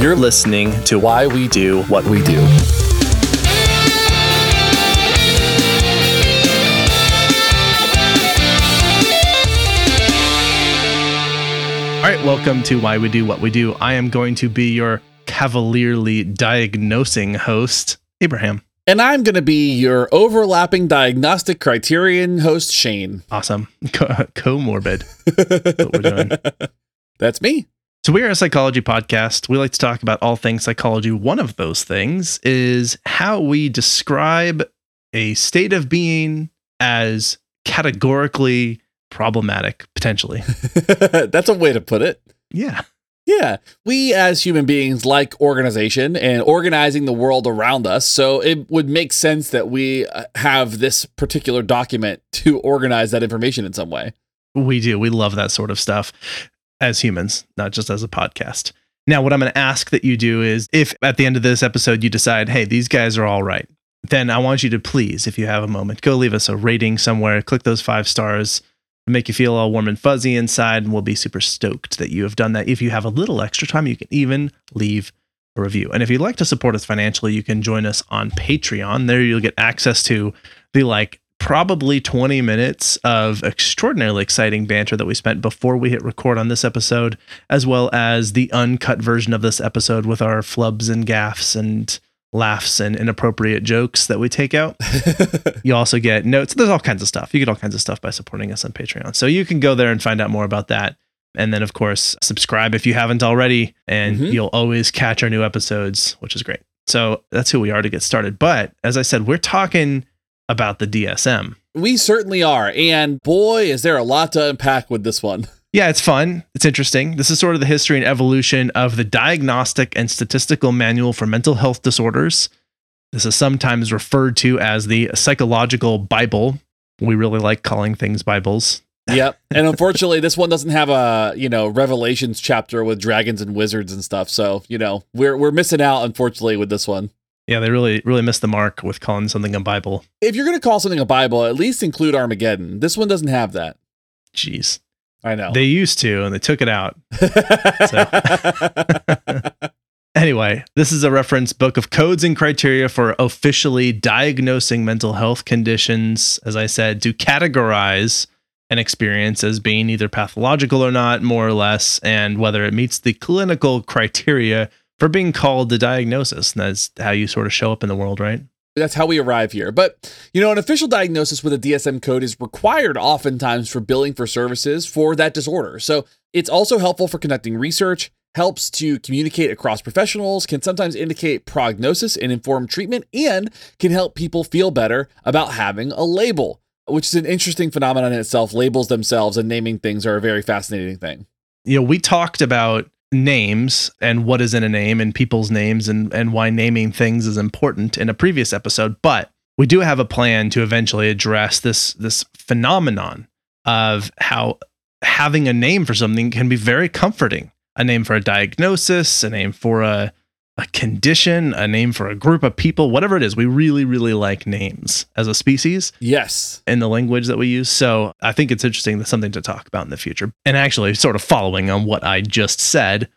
You're listening to Why We Do What We Do. All right, welcome to Why We Do What We Do. I am going to be your cavalierly diagnosing host, Abraham. And I'm going to be your overlapping diagnostic criterion host, Shane. Awesome. Comorbid. That's what we're doing. That's me. So we're a psychology podcast. We like to talk about all things psychology. One of those things is how we describe a state of being as categorically problematic, potentially. That's a way to put it. Yeah. Yeah. We as human beings like organization and organizing the world around us. So it would make sense that we have this particular document to organize that information in some way. We do. We love that sort of stuff. As humans, not just as a podcast. Now, what I'm going to ask that you do is, if at the end of this episode you decide, hey, these guys are all right, then I want you to please, if you have a moment, go leave us a rating somewhere, click those 5 stars, make you feel all warm and fuzzy inside, and we'll be super stoked that you have done that. If you have a little extra time, you can even leave a review. And if you'd like to support us financially, you can join us on Patreon. There you'll get access to the probably 20 minutes of extraordinarily exciting banter that we spent before we hit record on this episode, as well as the uncut version of this episode with our flubs and gaffes and laughs and inappropriate jokes that we take out. You also get notes. There's all kinds of stuff. You get all kinds of stuff by supporting us on Patreon. So you can go there and find out more about that. And then, of course, subscribe if you haven't already, and You'll always catch our new episodes, which is great. So that's who we are to get started. But as I said, we're talking about the DSM. We certainly are. And boy, is there a lot to unpack with this one. Yeah, it's fun. It's interesting. This is sort of the history and evolution of the Diagnostic and Statistical Manual for Mental Health Disorders. This is sometimes referred to as the psychological Bible. We really like calling things Bibles. Yep. And unfortunately, this one doesn't have a, Revelations chapter with dragons and wizards and stuff. So, we're missing out, unfortunately, with this one. Yeah, they really, really missed the mark with calling something a Bible. If you're going to call something a Bible, at least include Armageddon. This one doesn't have that. Jeez. I know. They used to, and they took it out. Anyway, this is a reference book of codes and criteria for officially diagnosing mental health conditions, as I said, to categorize an experience as being either pathological or not, more or less, and whether it meets the clinical criteria for being called the diagnosis. And that's how you sort of show up in the world, right? That's how we arrive here. But, an official diagnosis with a DSM code is required oftentimes for billing for services for that disorder. So it's also helpful for conducting research, helps to communicate across professionals, can sometimes indicate prognosis and inform treatment, and can help people feel better about having a label, which is an interesting phenomenon in itself. Labels themselves and naming things are a very fascinating thing. We talked about names and what is in a name and people's names and why naming things is important in a previous episode, but we do have a plan to eventually address this phenomenon of how having a name for something can be very comforting. A name for a diagnosis, a name for a condition, a name for a group of people, whatever it is. We really, really like names as a species. Yes. In the language that we use. So I think it's interesting. That's something to talk about in the future. And actually, sort of following on what I just said,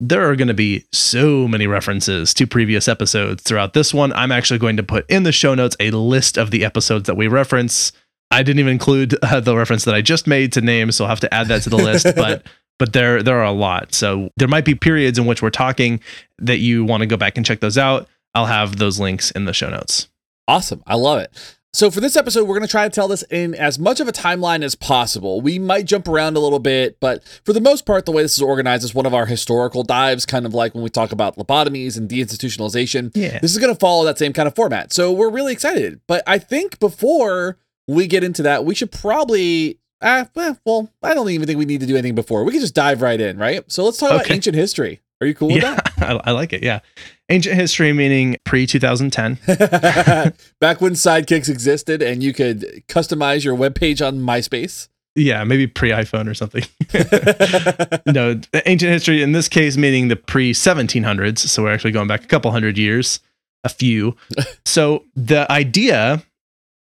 there are going to be so many references to previous episodes throughout this one. I'm actually going to put in the show notes a list of the episodes that we reference. I didn't even include the reference that I just made to names, so I'll have to add that to the list. But there are a lot. So there might be periods in which we're talking that you want to go back and check those out. I'll have those links in the show notes. Awesome. I love it. So for this episode, we're going to try to tell this in as much of a timeline as possible. We might jump around a little bit, but for the most part, the way this is organized is one of our historical dives, kind of like when we talk about lobotomies and deinstitutionalization. Yeah. This is going to follow that same kind of format. So we're really excited. But I think before we get into that, we should probably... I don't even think we need to do anything before. We can just dive right in, right? So let's talk about ancient history. Are you cool with that? I like it, yeah. Ancient history meaning pre-2010. Back when sidekicks existed and you could customize your webpage on MySpace. Yeah, maybe pre-iPhone or something. No, ancient history in this case meaning the pre-1700s. So we're actually going back a couple hundred years, a few. So the idea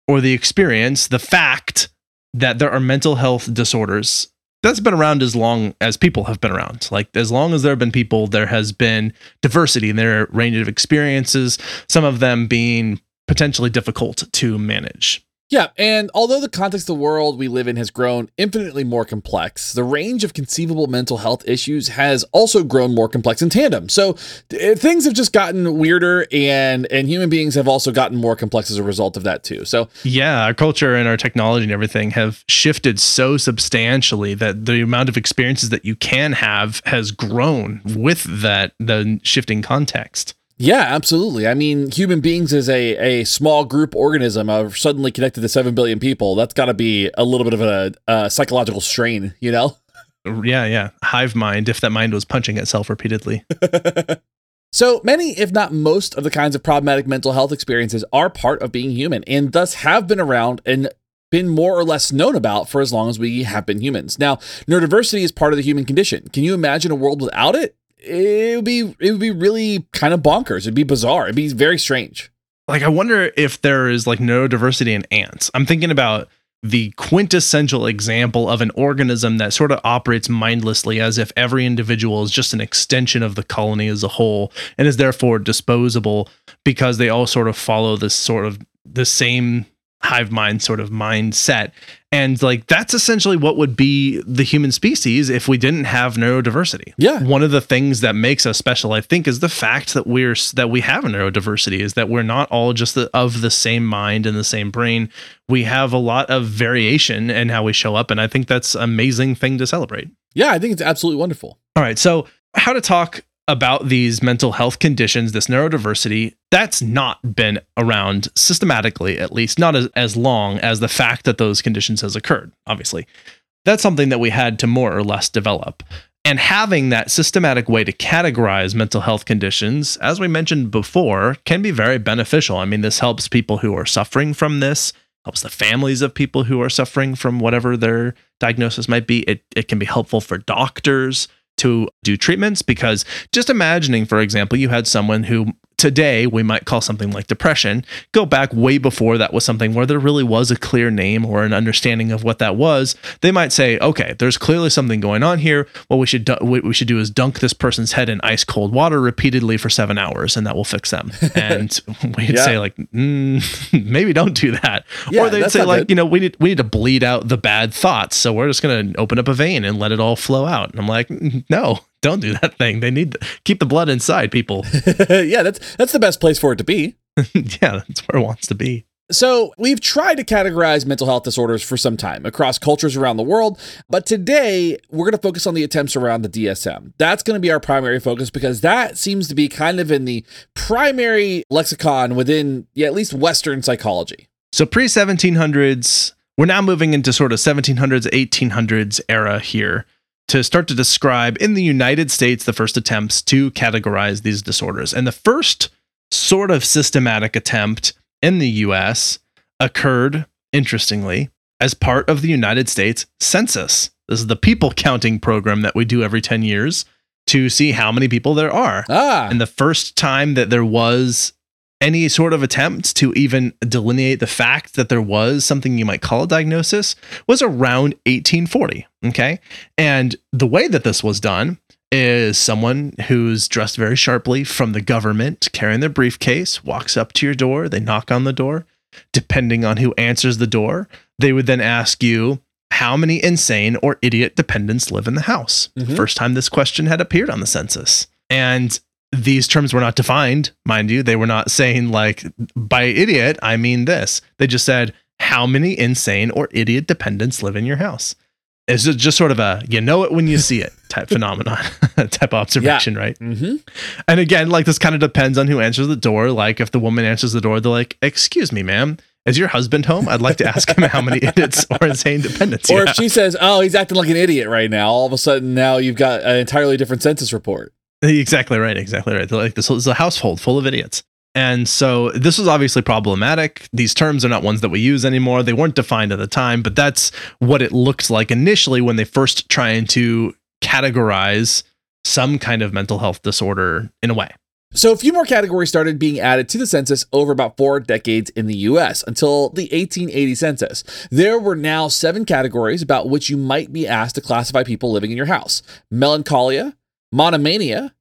or the experience, the fact that there are mental health disorders that's been around as long as people have been around. Like, as long as there have been people, there has been diversity in their range of experiences, some of them being potentially difficult to manage. Yeah, and although the context of the world we live in has grown infinitely more complex, the range of conceivable mental health issues has also grown more complex in tandem. So things have just gotten weirder, and human beings have also gotten more complex as a result of that too. So yeah, our culture and our technology and everything have shifted so substantially that the amount of experiences that you can have has grown with the shifting context. Yeah, absolutely. I mean, human beings as a small group organism are suddenly connected to 7 billion people. That's got to be a little bit of a psychological strain, you know? Yeah. Hive mind, if that mind was punching itself repeatedly. So many, if not most, of the kinds of problematic mental health experiences are part of being human and thus have been around and been more or less known about for as long as we have been humans. Now, neurodiversity is part of the human condition. Can you imagine a world without it? It would be really kind of bonkers. It'd be bizarre. It'd be very strange. Like, I wonder if there is like neurodiversity in ants. I'm thinking about the quintessential example of an organism that sort of operates mindlessly as if every individual is just an extension of the colony as a whole and is therefore disposable because they all sort of follow this sort of the same hive mind sort of mindset. And like, that's essentially what would be the human species if we didn't have neurodiversity. Yeah. One of the things that makes us special, I think, is the fact that we have a neurodiversity, is that we're not all just of the same mind and the same brain. We have a lot of variation in how we show up. And I think that's an amazing thing to celebrate. Yeah, I think it's absolutely wonderful. All right. So how to talk about these mental health conditions, this neurodiversity, that's not been around systematically, at least not as long as the fact that those conditions has occurred, obviously. That's something that we had to more or less develop. And having that systematic way to categorize mental health conditions, as we mentioned before, can be very beneficial. I mean, this helps people who are suffering from this, helps the families of people who are suffering from whatever their diagnosis might be. It can be helpful for doctors to do treatments, because just imagining, for example, you had someone who today we might call something like depression, go back way before that was something where there really was a clear name or an understanding of what that was, they might say, okay, there's clearly something going on here. What we should do is dunk this person's head in ice cold water repeatedly for 7 hours and that will fix them. And we'd say like, maybe don't do that. Yeah, or they'd say like, good. You know, we need to bleed out the bad thoughts. So we're just going to open up a vein and let it all flow out. And I'm like, no. Don't do that thing. They need to keep the blood inside, people. Yeah, that's the best place for it to be. Yeah, that's where it wants to be. So we've tried to categorize mental health disorders for some time across cultures around the world, but today we're going to focus on the attempts around the DSM. That's going to be our primary focus because that seems to be kind of in the primary lexicon within at least Western psychology. So pre-1700s, we're now moving into sort of 1700s, 1800s era here, to start to describe in the United States the first attempts to categorize these disorders. And the first sort of systematic attempt in the US occurred, interestingly, as part of the United States census. This is the people counting program that we do every 10 years to see how many people there are. And the first time that there was any sort of attempt to even delineate the fact that there was something you might call a diagnosis was around 1840. Okay. And the way that this was done is someone who's dressed very sharply from the government, carrying their briefcase, walks up to your door. They knock on the door. Depending on who answers the door, they would then ask you, how many insane or idiot dependents live in the house? Mm-hmm. First time this question had appeared on the census. And these terms were not defined, mind you. They were not saying like, by idiot, I mean this. They just said, how many insane or idiot dependents live in your house? It's just sort of a, you know it when you see it type phenomenon, type observation, right? Mm-hmm. And again, like this kind of depends on who answers the door. Like if the woman answers the door, they're like, excuse me, ma'am, is your husband home? I'd like to ask him how many idiots or insane dependents. Or if she says, oh, he's acting like an idiot right now, all of a sudden now you've got an entirely different census report. Exactly right. Like, this is a household full of idiots. And so this was obviously problematic. These terms are not ones that we use anymore. They weren't defined at the time, but that's what it looked like initially when they first trying to categorize some kind of mental health disorder in a way. So a few more categories started being added to the census over about 4 decades in the U.S. until the 1880 census. There were now 7 categories about which you might be asked to classify people living in your house: melancholia, monomania,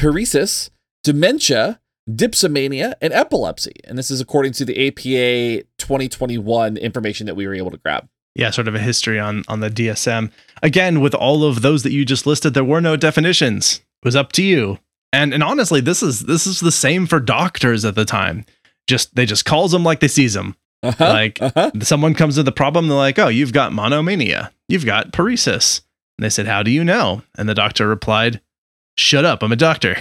paresis, dementia, dipsomania, and epilepsy. And this is according to the APA 2021 information that we were able to grab. Yeah, sort of a history on the DSM. Again, with all of those that you just listed, there were no definitions. It was up to you. And honestly, this is the same for doctors at the time. They just calls them like they sees them. Someone comes to the problem, they're like, "Oh, you've got monomania. You've got paresis." And they said, "How do you know?" And the doctor replied, "Shut up, I'm a doctor."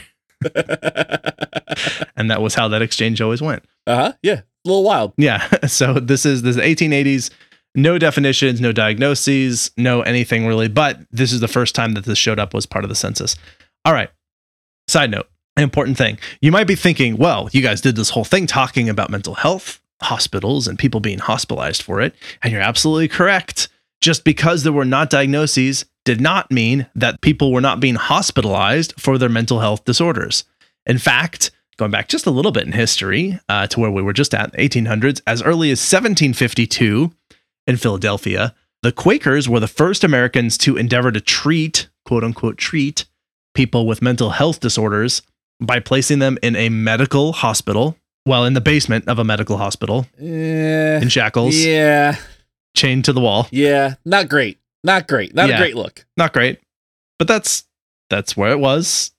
And that was how that exchange always went. Yeah, a little wild. Yeah. So this is the 1880s. No definitions, no diagnoses, no anything really. But this is the first time that this showed up was part of the census. All right. Side note, an important thing. You might be thinking, well, you guys did this whole thing talking about mental health, hospitals, and people being hospitalized for it. And you're absolutely correct. Just because there were not diagnoses did not mean that people were not being hospitalized for their mental health disorders. In fact, going back just a little bit in history to where we were just at, 1800s, as early as 1752 in Philadelphia, the Quakers were the first Americans to endeavor to treat, quote unquote, treat people with mental health disorders by placing them in a medical hospital, well, in the basement of a medical hospital, in shackles, chained to the wall. Yeah, not great, not a great look. Not great, but that's where it was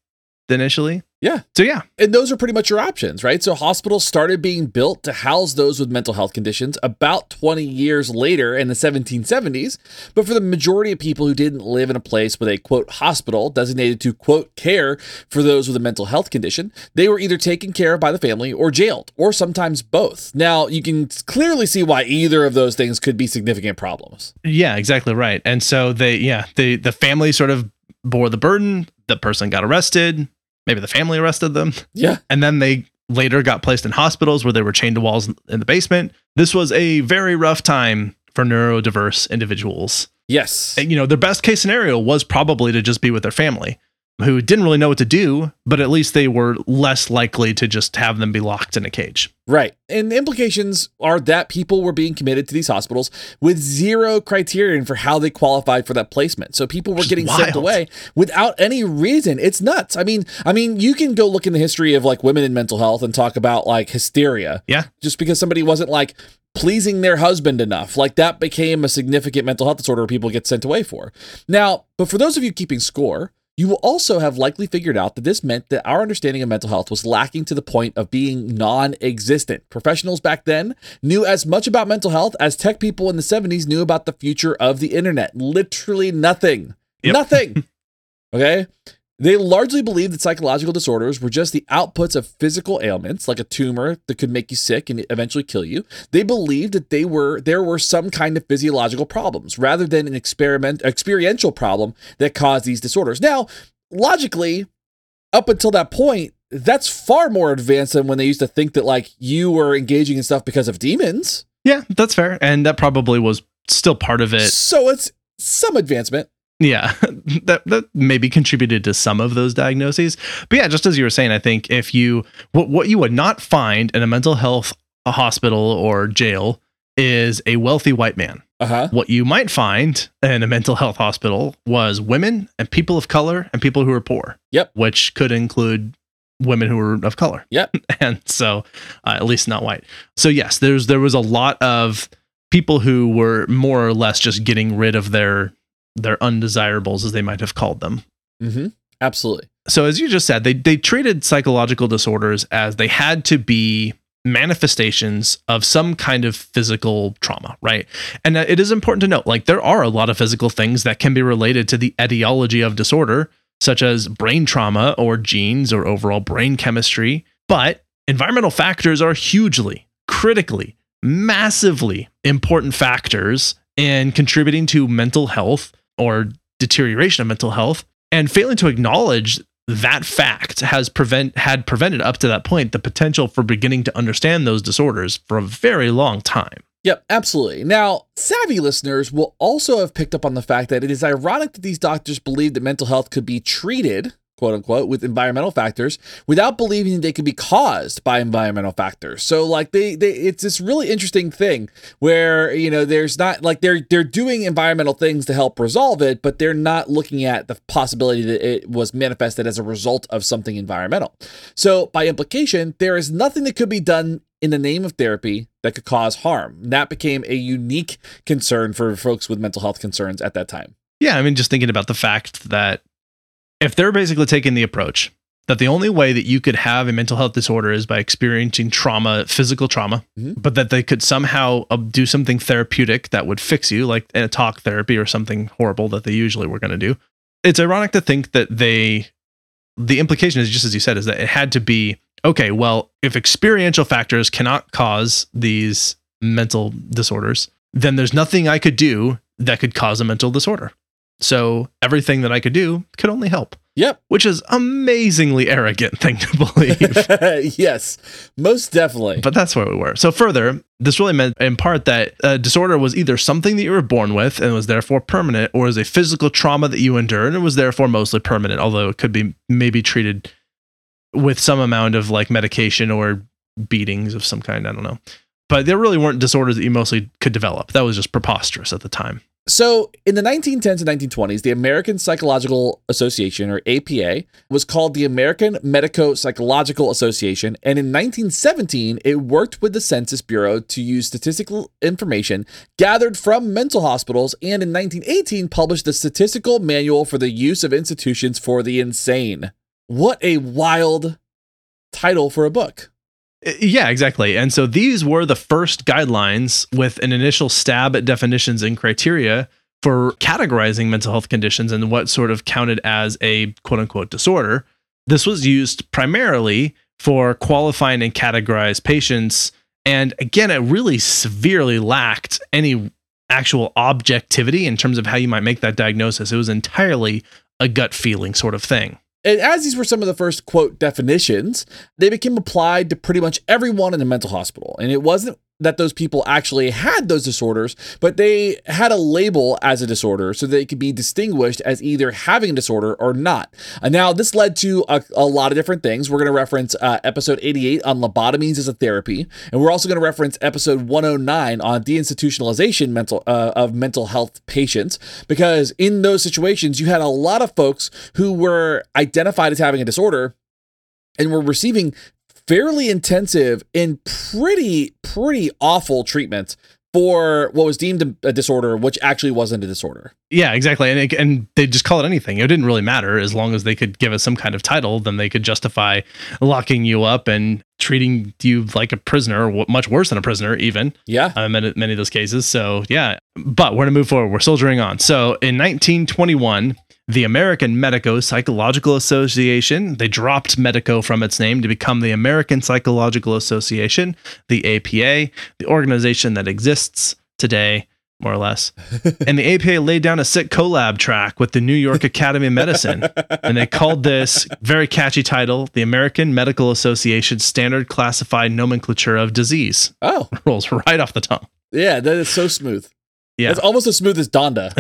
initially. Yeah. So yeah. And those are pretty much your options, right? So hospitals started being built to house those with mental health conditions about 20 years later in the 1770s. But for the majority of people who didn't live in a place with a, quote, hospital designated to, quote, care for those with a mental health condition, they were either taken care of by the family or jailed, or sometimes both. Now, you can clearly see why either of those things could be significant problems. Yeah, exactly right. And so the family sort of bore the burden. The person got arrested. Maybe the family arrested them. Yeah. And then they later got placed in hospitals where they were chained to walls in the basement. This was a very rough time for neurodiverse individuals. Yes. And, you know, their best case scenario was probably to just be with their family, who didn't really know what to do, but at least they were less likely to just have them be locked in a cage. Right. And the implications are that people were being committed to these hospitals with zero criterion for how they qualified for that placement. So people were getting sent away without any reason. It's nuts. I mean, you can go look in the history of like women in mental health and talk about like hysteria. Yeah. Just because somebody wasn't like pleasing their husband enough, like that became a significant mental health disorder people get sent away for. Now, but for those of you keeping score, you will also have likely figured out that this meant that our understanding of mental health was lacking to the point of being non-existent. Professionals back then knew as much about mental health as tech people in the 70s knew about the future of the internet. Literally nothing. Yep. Nothing. Okay? They largely believed that psychological disorders were just the outputs of physical ailments, like a tumor that could make you sick and eventually kill you. They believed that there were some kind of physiological problems rather than an experiential problem that caused these disorders. Now, logically, up until that point, that's far more advanced than when they used to think that like you were engaging in stuff because of demons. Yeah, that's fair. And that probably was still part of it. So it's some advancement. Yeah, that maybe contributed to some of those diagnoses. But yeah, just as you were saying, I think if you what you would not find in a mental health hospital or jail is a wealthy white man. What you might find in a mental health hospital was women and people of color and people who are poor. Yep. Which could include women who were of color. Yep. And so at least not white. So yes, there was a lot of people who were more or less just getting rid of their undesirables, as they might have called them. Mm-hmm. Absolutely. So as you just said, they treated psychological disorders as they had to be manifestations of some kind of physical trauma, right? And it is important to note, like there are a lot of physical things that can be related to the etiology of disorder, such as brain trauma or genes or overall brain chemistry. But environmental factors are hugely, critically, massively important factors in contributing to mental health or deterioration of mental health, and failing to acknowledge that fact had prevented up to that point the potential for beginning to understand those disorders for a very long time. Yep, absolutely. Now, savvy listeners will also have picked up on the fact that it is ironic that these doctors believed that mental health could be treated, quote unquote, with environmental factors without believing that they could be caused by environmental factors. So like it's this really interesting thing where, you know, there's not like they're doing environmental things to help resolve it, but they're not looking at the possibility that it was manifested as a result of something environmental. So by implication, there is nothing that could be done in the name of therapy that could cause harm. That became a unique concern for folks with mental health concerns at that time. Yeah. I mean, just thinking about the fact that if they're basically taking the approach that the only way that you could have a mental health disorder is by experiencing trauma, physical trauma, but that they could somehow do something therapeutic that would fix you, like in a talk therapy or something horrible that they usually were going to do. It's ironic to think that the implication is, just as you said, is that it had to be, okay, well, if experiential factors cannot cause these mental disorders, then there's nothing I could do that could cause a mental disorder. So everything that I could do could only help. Yep. Which is amazingly arrogant thing to believe. Yes, most definitely. But that's where we were. So further, this really meant in part that a disorder was either something that you were born with and was therefore permanent, or is a physical trauma that you endure and it was therefore mostly permanent, although it could be maybe treated with some amount of like medication or beatings of some kind. I don't know. But there really weren't disorders that you mostly could develop. That was just preposterous at the time. So in the 1910s and 1920s, the American Psychological Association, or APA, was called the American Medico-Psychological Association. And in 1917, it worked with the Census Bureau to use statistical information gathered from mental hospitals. And in 1918, published the Statistical Manual for the Use of Institutions for the Insane. What a wild title for a book. Yeah, exactly. And so these were the first guidelines with an initial stab at definitions and criteria for categorizing mental health conditions and what sort of counted as a quote unquote disorder. This was used primarily for qualifying and categorizing patients. And again, it really severely lacked any actual objectivity in terms of how you might make that diagnosis. It was entirely a gut feeling sort of thing. And as these were some of the first, quote, definitions, they became applied to pretty much everyone in the mental hospital. And it wasn't that those people actually had those disorders, but they had a label as a disorder so they could be distinguished as either having a disorder or not. And now this led to a lot of different things. We're going to reference episode 88 on lobotomies as a therapy. And we're also going to reference episode 109 on deinstitutionalization of mental health patients, because in those situations, you had a lot of folks who were identified as having a disorder and were receiving fairly intensive and pretty awful treatment for what was deemed a disorder, which actually wasn't a disorder. Yeah, exactly. And they just call it anything. It didn't really matter. As long as they could give it some kind of title, then they could justify locking you up and treating you like a prisoner, or much worse than a prisoner even. Yeah. In many of those cases. So yeah, but we're going to move forward. We're soldiering on. So in 1921, the American Medico-Psychological Association, they dropped Medico from its name to become the American Psychological Association, the APA, the organization that exists today, more or less. And the APA laid down a sick collab track with the New York Academy of Medicine, and they called this very catchy title, the American Medical Association Standard Classified Nomenclature of Disease. Oh. It rolls right off the tongue. Yeah, that is so smooth. Yeah. It's almost as smooth as Donda.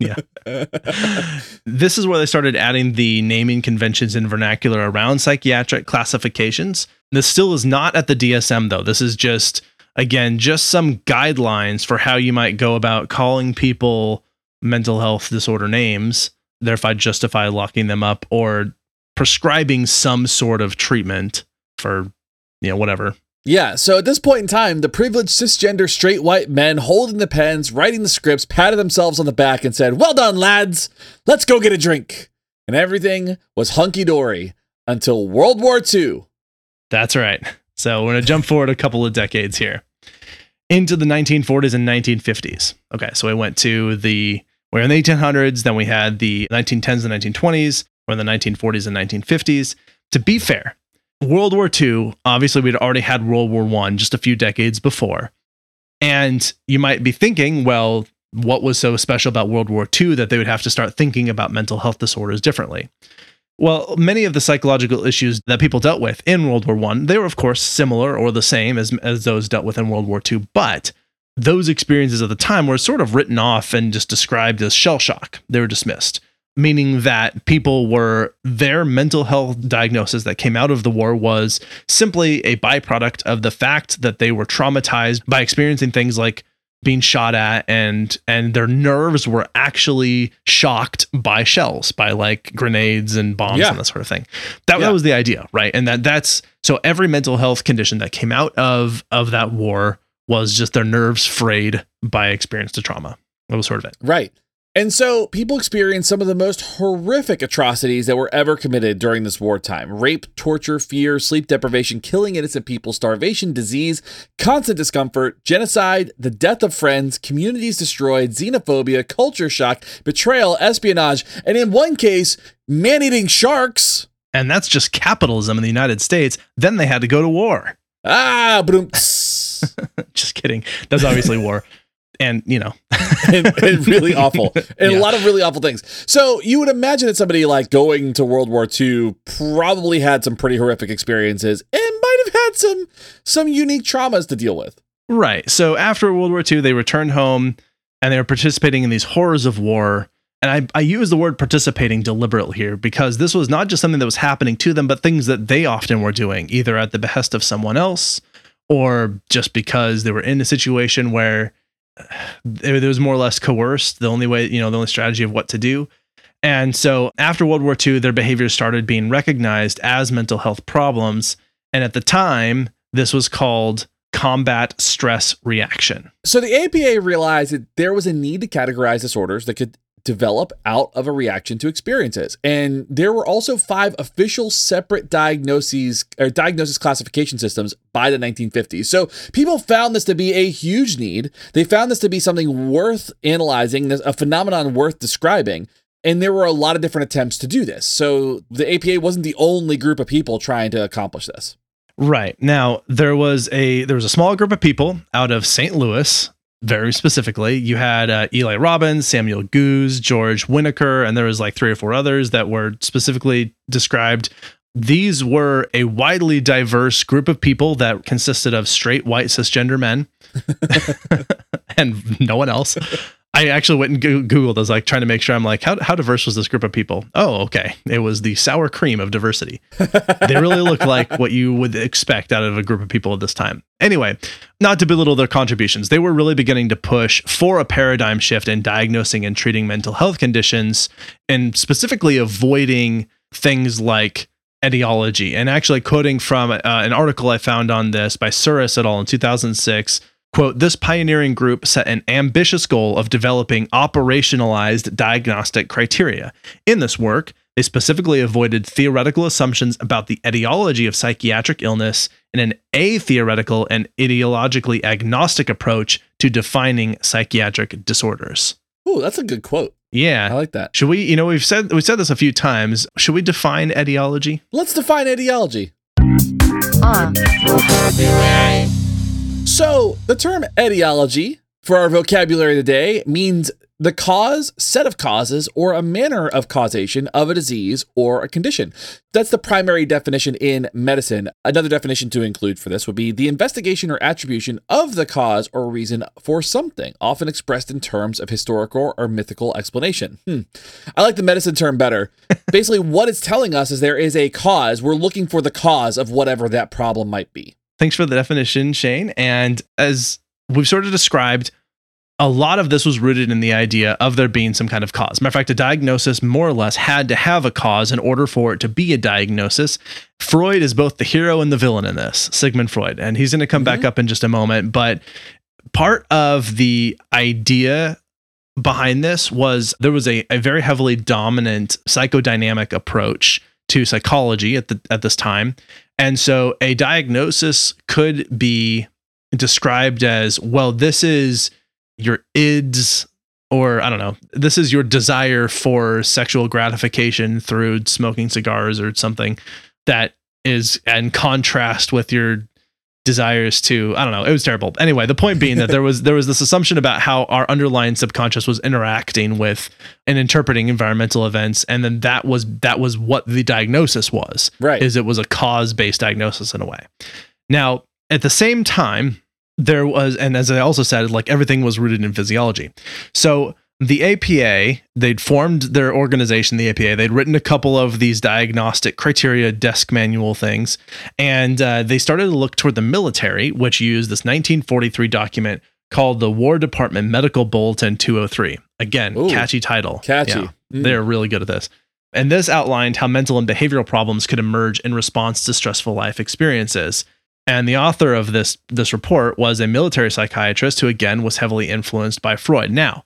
Yeah. This is where they started adding the naming conventions and vernacular around psychiatric classifications. This still is not at the DSM, though. This is just, again, just some guidelines for how you might go about calling people mental health disorder names, therefore justify locking them up or prescribing some sort of treatment for, you know, whatever. Yeah, so at this point in time, the privileged cisgender straight white men holding the pens, writing the scripts, patted themselves on the back and said, "Well done, lads, let's go get a drink." And everything was hunky-dory until World War II. That's right. So we're going to jump forward a couple of decades here into the 1940s and 1950s. Okay, so we went to we're in the 1800s, then we had the 1910s and 1920s, we're in the 1940s and 1950s. To be fair, World War II, obviously, we'd already had World War I just a few decades before. And you might be thinking, well, what was so special about World War II that they would have to start thinking about mental health disorders differently? Well, many of the psychological issues that people dealt with in World War I, they were, of course, similar or the same as those dealt with in World War II. But those experiences at the time were sort of written off and just described as shell shock. They were dismissed. meaning that people were, their mental health diagnosis that came out of the war was simply a byproduct of the fact that they were traumatized by experiencing things like being shot at, and their nerves were actually shocked by shells, by like grenades and bombs and that sort of thing. That was the idea, right? And that's so every mental health condition that came out of that war was just their nerves frayed by experience to trauma. That was sort of it. Right. And so people experienced some of the most horrific atrocities that were ever committed during this wartime. Rape, torture, fear, sleep deprivation, killing innocent people, starvation, disease, constant discomfort, genocide, the death of friends, communities destroyed, xenophobia, culture shock, betrayal, espionage, and in one case, man-eating sharks. And that's just capitalism in the United States. Then they had to go to war. Ah, boom. Just kidding. That's obviously war. And, you know, and really awful, and a lot of really awful things. So you would imagine that somebody like going to World War II probably had some pretty horrific experiences and might have had some unique traumas to deal with. Right. So after World War II, they returned home and they were participating in these horrors of war. And I use the word participating deliberately here because this was not just something that was happening to them, but things that they often were doing, either at the behest of someone else or just because they were in a situation where it was more or less coerced, the only way, you know, the only strategy of what to do. And so after World War II, their behaviors started being recognized as mental health problems. And at the time, this was called combat stress reaction. So the APA realized that there was a need to categorize disorders that could develop out of a reaction to experiences. And there were also 5 official separate diagnoses or diagnosis classification systems by the 1950s. So people found this to be a huge need. They found this to be something worth analyzing, a phenomenon worth describing. And there were a lot of different attempts to do this. So the APA wasn't the only group of people trying to accomplish this. Right. Now, there was a small group of people out of St. Louis. Very specifically, you had Eli Robbins, Samuel Goose, George Winokur, and there was like 3 or 4 others that were specifically described. These were a widely diverse group of people that consisted of straight, white, cisgender men and no one else. I actually went and Googled. I was like trying to make sure. I'm like, how diverse was this group of people? Oh, okay. It was the sour cream of diversity. They really looked like what you would expect out of a group of people at this time. Anyway, not to belittle their contributions, they were really beginning to push for a paradigm shift in diagnosing and treating mental health conditions, and specifically avoiding things like etiology. And actually quoting from an article I found on this by Suris et al. In 2006, quote, "This pioneering group set an ambitious goal of developing operationalized diagnostic criteria. In this work, they specifically avoided theoretical assumptions about the etiology of psychiatric illness in an atheoretical and ideologically agnostic approach to defining psychiatric disorders." Ooh, that's a good quote. Yeah. I like that. Should we, you know, we've said this a few times. Should we define etiology? Let's define etiology. So the term etiology for our vocabulary today means the cause, set of causes, or a manner of causation of a disease or a condition. That's the primary definition in medicine. Another definition to include for this would be the investigation or attribution of the cause or reason for something, often expressed in terms of historical or mythical explanation. I like the medicine term better. Basically, what it's telling us is there is a cause. We're looking for the cause of whatever that problem might be. Thanks for the definition, Shane. And as we've sort of described, a lot of this was rooted in the idea of there being some kind of cause. Matter of fact, a diagnosis more or less had to have a cause in order for it to be a diagnosis. Freud is both the hero and the villain in this, Sigmund Freud, and he's going to come back up in just a moment. But part of the idea behind this was there was a very heavily dominant psychodynamic approach to psychology at this time. And so a diagnosis could be described as, well, this is your ids, or I don't know, this is your desire for sexual gratification through smoking cigars or something that is in contrast with your desires to, I don't know, it was terrible. Anyway, the point being that there was this assumption about how our underlying subconscious was interacting with and interpreting environmental events, and then that was what the diagnosis was. Right, is it was a cause-based diagnosis in a way. Now, at the same time, there was, and as I also said, like everything was rooted in physiology. So the APA, they'd formed their organization, the APA. They'd written a couple of these diagnostic criteria desk manual things, and they started to look toward the military, which used this 1943 document called the War Department Medical Bulletin 203. Again, ooh, catchy title. Catchy. Yeah, they're really good at this. And this outlined how mental and behavioral problems could emerge in response to stressful life experiences. And the author of this report was a military psychiatrist who, again, was heavily influenced by Freud. Now,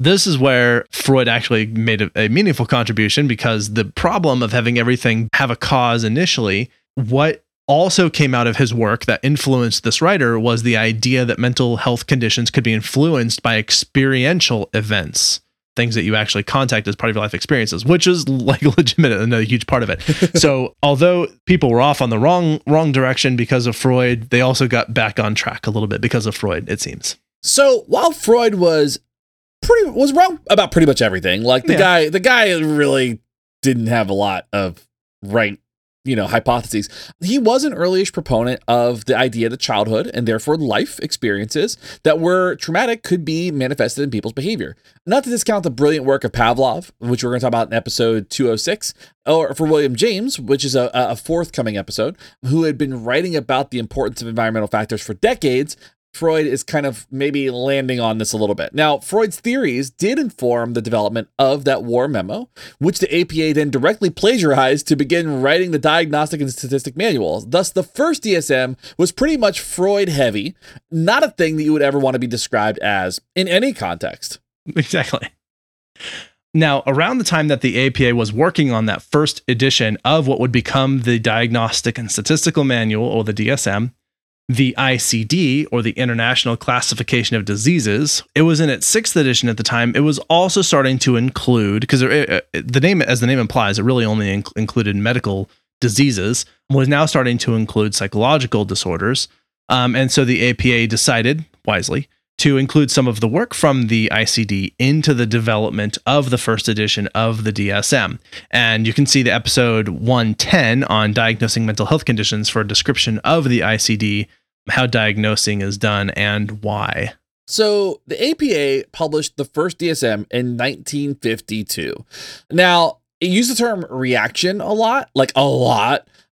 this is where Freud actually made a meaningful contribution, because the problem of having everything have a cause initially, what also came out of his work that influenced this writer was the idea that mental health conditions could be influenced by experiential events, things that you actually contact as part of your life experiences, which is like legitimate, another huge part of it. So although people were off on the wrong direction because of Freud, they also got back on track a little bit because of Freud, it seems. So while Freud was wrong about pretty much everything, like the guy really didn't have a lot of hypotheses. He was an early-ish proponent of the idea that childhood and therefore life experiences that were traumatic could be manifested in people's behavior. Not to discount the brilliant work of Pavlov, which we're going to talk about in episode 206, or for William James, which is a forthcoming episode, who had been writing about the importance of environmental factors for decades. Freud is kind of maybe landing on this a little bit. Now, Freud's theories did inform the development of that war memo, which the APA then directly plagiarized to begin writing the Diagnostic and Statistical Manual. Thus, the first DSM was pretty much Freud-heavy, not a thing that you would ever want to be described as in any context. Exactly. Now, around the time that the APA was working on that first edition of what would become the Diagnostic and Statistical Manual, or the DSM, the ICD, or the International Classification of Diseases, it was in its 6th edition at the time. It was also starting to include, because the name, as the name implies, it really only included medical diseases, was now starting to include psychological disorders. And so the APA decided, wisely, to include some of the work from the ICD into the development of the first edition of the DSM. And you can see the episode 110 on diagnosing mental health conditions for a description of the ICD, how diagnosing is done and why. So the APA published the first DSM in 1952. Now, it used the term reaction a lot.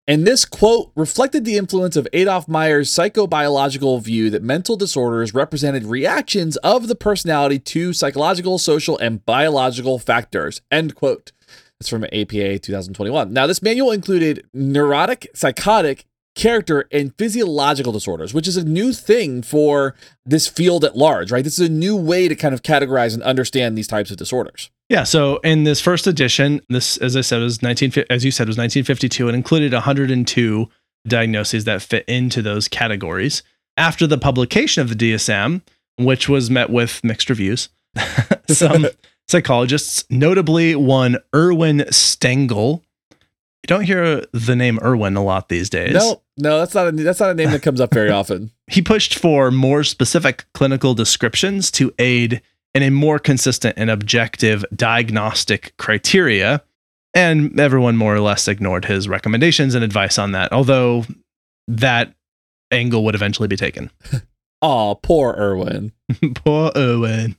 And this quote reflected the influence of Adolf Meyer's psychobiological view that mental disorders represented reactions of the personality to psychological, social, and biological factors, end quote. That's from APA 2021. Now, this manual included neurotic, psychotic, character, and physiological disorders, which is a new thing for this field at large, right? This is a new way to kind of categorize and understand these types of disorders. Yeah, so in this first edition, this, as I said, was 1952, and included 102 diagnoses that fit into those categories. After the publication of the DSM, which was met with mixed reviews, some psychologists, notably one Erwin Stengel. You don't hear the name Erwin a lot these days. No, that's not a name that comes up very often. He pushed for more specific clinical descriptions to aid and a more consistent and objective diagnostic criteria. And everyone more or less ignored his recommendations and advice on that, although that angle would eventually be taken. Aw, poor Erwin. Poor Owen.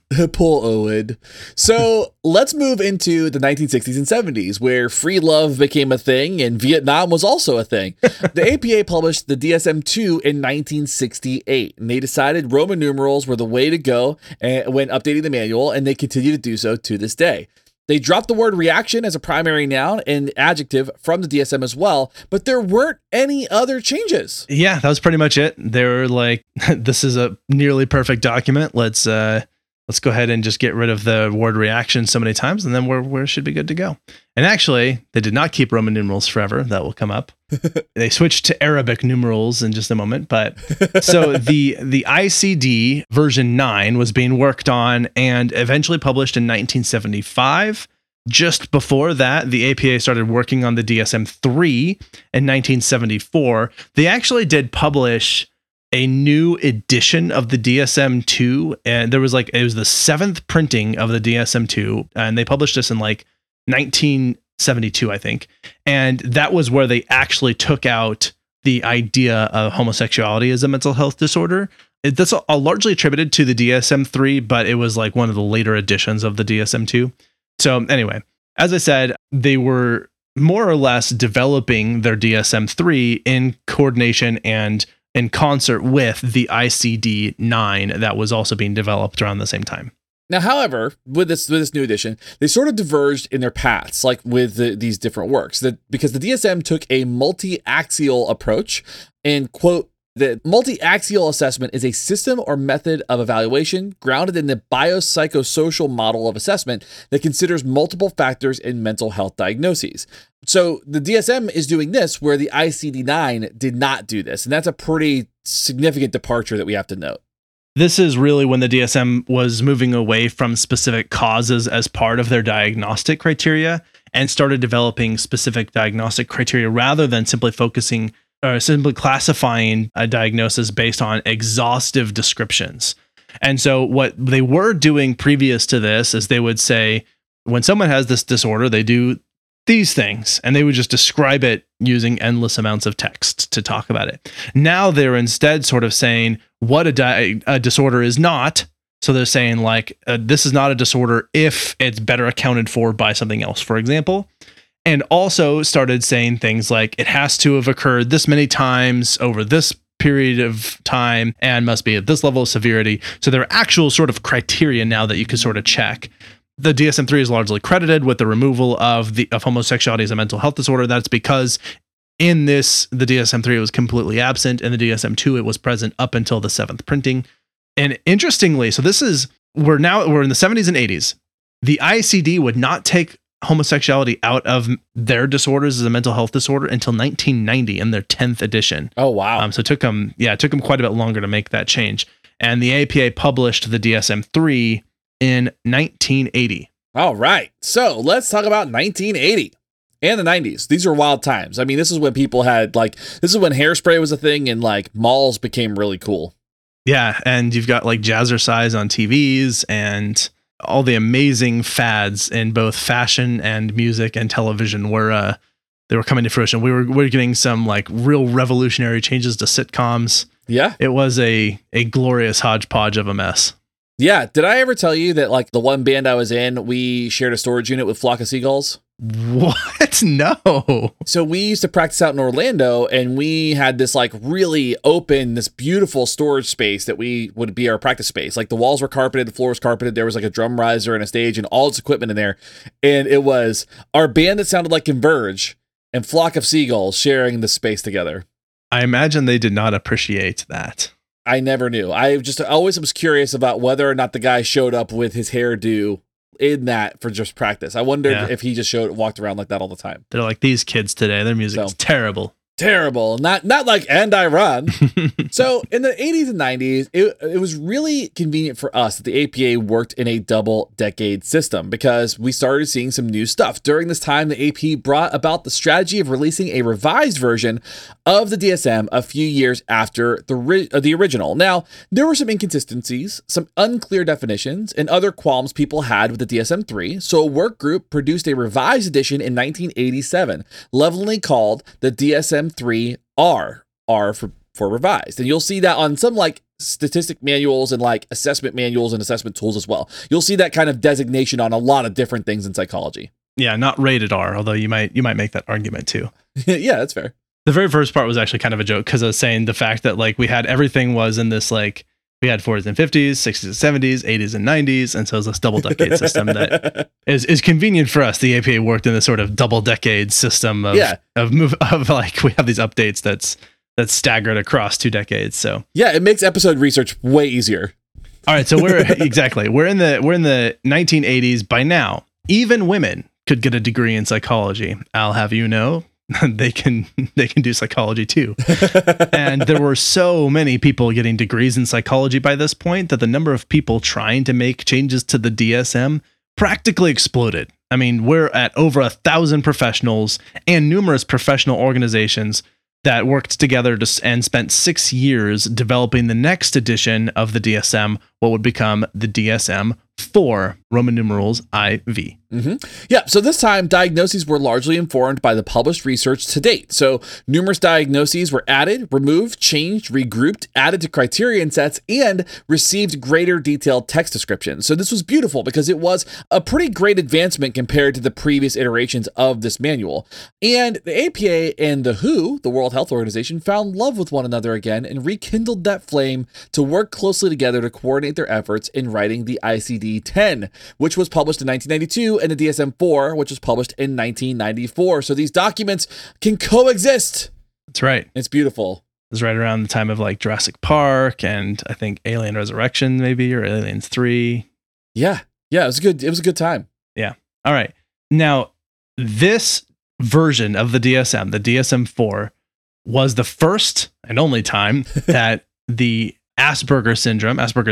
So let's move into the 1960s and 70s, where free love became a thing and Vietnam was also a thing. The APA published the DSM-II in 1968, and they decided Roman numerals were the way to go when updating the manual, and they continue to do so to this day. They dropped the word reaction as a primary noun and adjective from the DSM as well, but there weren't any other changes. Yeah, that was pretty much it. They were like, this is a nearly perfect document. Let's go ahead and just get rid of the word reaction so many times, and then we should be good to go. And actually, they did not keep Roman numerals forever. That will come up. They switched to Arabic numerals in just a moment. But so the ICD version 9 was being worked on and eventually published in 1975. Just before that, the APA started working on the DSM-III in 1974. They actually did publish a new edition of the DSM-II, and it was the 7th printing of the DSM-II, and they published this in 1972, I think. And that was where they actually took out the idea of homosexuality as a mental health disorder That's all largely attributed to the DSM-III, but it was like one of the later editions of the DSM-II. So anyway, as I said, they were more or less developing their DSM-III in coordination and in concert with the ICD-9 that was also being developed around the same time. Now, however, with this new edition, they sort of diverged in their paths, like with these different works, because the DSM took a multi-axial approach and, quote, the multi-axial assessment is a system or method of evaluation grounded in the biopsychosocial model of assessment that considers multiple factors in mental health diagnoses. So the DSM is doing this where the ICD-9 did not do this. And that's a pretty significant departure that we have to note. This is really when the DSM was moving away from specific causes as part of their diagnostic criteria and started developing specific diagnostic criteria rather than simply classifying a diagnosis based on exhaustive descriptions. And so what they were doing previous to this is they would say, when someone has this disorder, they do these things, and they would just describe it using endless amounts of text to talk about it. Now they're instead sort of saying what a disorder is not. So they're saying like, this is not a disorder if it's better accounted for by something else, for example. And also started saying things like it has to have occurred this many times over this period of time and must be at this level of severity. So there are actual sort of criteria now that you can sort of check. The DSM-III is largely credited with the removal of homosexuality as a mental health disorder. That's because in this, the DSM-III was completely absent, and the DSM-II, it was present up until the 7th printing. And interestingly, so this is, we're in the 70s and 80s. The ICD would not take homosexuality out of their disorders as a mental health disorder until 1990 in their 10th edition. Oh, wow. So it took them quite a bit longer to make that change. And the APA published the DSM-III in 1980. All right. So let's talk about 1980 and the 90s. These are wild times. I mean, this is when people had this is when hairspray was a thing and malls became really cool. Yeah. And you've got jazzercise on TVs and all the amazing fads in both fashion and music and television were coming to fruition. We were getting some real revolutionary changes to sitcoms. Yeah. It was a glorious hodgepodge of a mess. Yeah. Did I ever tell you that the one band I was in, we shared a storage unit with Flock of Seagulls? What? No. So we used to practice out in Orlando, and we had this really open, this beautiful storage space that we would be our practice space. The walls were carpeted, the floor was carpeted. There was a drum riser and a stage and all its equipment in there. And it was our band that sounded like Converge and Flock of Seagulls sharing the space together. I imagine they did not appreciate that. I never knew. I just always was curious about whether or not the guy showed up with his hairdo in that for just practice. I wondered if he just walked around like that all the time. They're like, these kids today, their music's terrible. Not like, and I run. So in the 80s and 90s, it was really convenient for us that the APA worked in a double decade system because we started seeing some new stuff. During this time, the AP brought about the strategy of releasing a revised version of the DSM a few years after the original. Now, there were some inconsistencies, some unclear definitions, and other qualms people had with the DSM-III, so a work group produced a revised edition in 1987, lovingly called the DSM-3-R, R for revised. And you'll see that on some statistic manuals and assessment manuals and assessment tools as well. You'll see that kind of designation on a lot of different things in psychology. Yeah, not rated R, although you might make that argument too. Yeah, that's fair. The very first part was actually kind of a joke because I was saying the fact that we had everything was in this we had 40s and 50s, 60s and 70s, 80s and 90s, and so it's this double decade system that is convenient for us. The APA worked in this sort of double decade system of we have these updates that's staggered across 2 decades. So yeah, it makes episode research way easier. All right, so we're in the 1980s. By now, even women could get a degree in psychology. I'll have you know. They can do psychology too. And there were so many people getting degrees in psychology by this point that the number of people trying to make changes to the DSM practically exploded. I mean, we're at over 1,000 professionals and numerous professional organizations that worked together and spent 6 years developing the next edition of the DSM, what would become the DSM-IV, Roman numerals IV. Mm-hmm. Yeah, so this time, diagnoses were largely informed by the published research to date. So numerous diagnoses were added, removed, changed, regrouped, added to criterion sets, and received greater detailed text descriptions. So this was beautiful because it was a pretty great advancement compared to the previous iterations of this manual. And the APA and the WHO, the World Health Organization, found love with one another again and rekindled that flame to work closely together to coordinate their efforts in writing the ICD-10, which was published in 1992, and the DSM-IV, which was published in 1994. So these documents can coexist. That's right. It's beautiful. It was right around the time of like Jurassic Park and I think Alien Resurrection maybe, or Aliens 3. Yeah. Yeah. It was a good time. Yeah. All right. Now, this version of the DSM, the DSM-IV, was the first and only time that the Asperger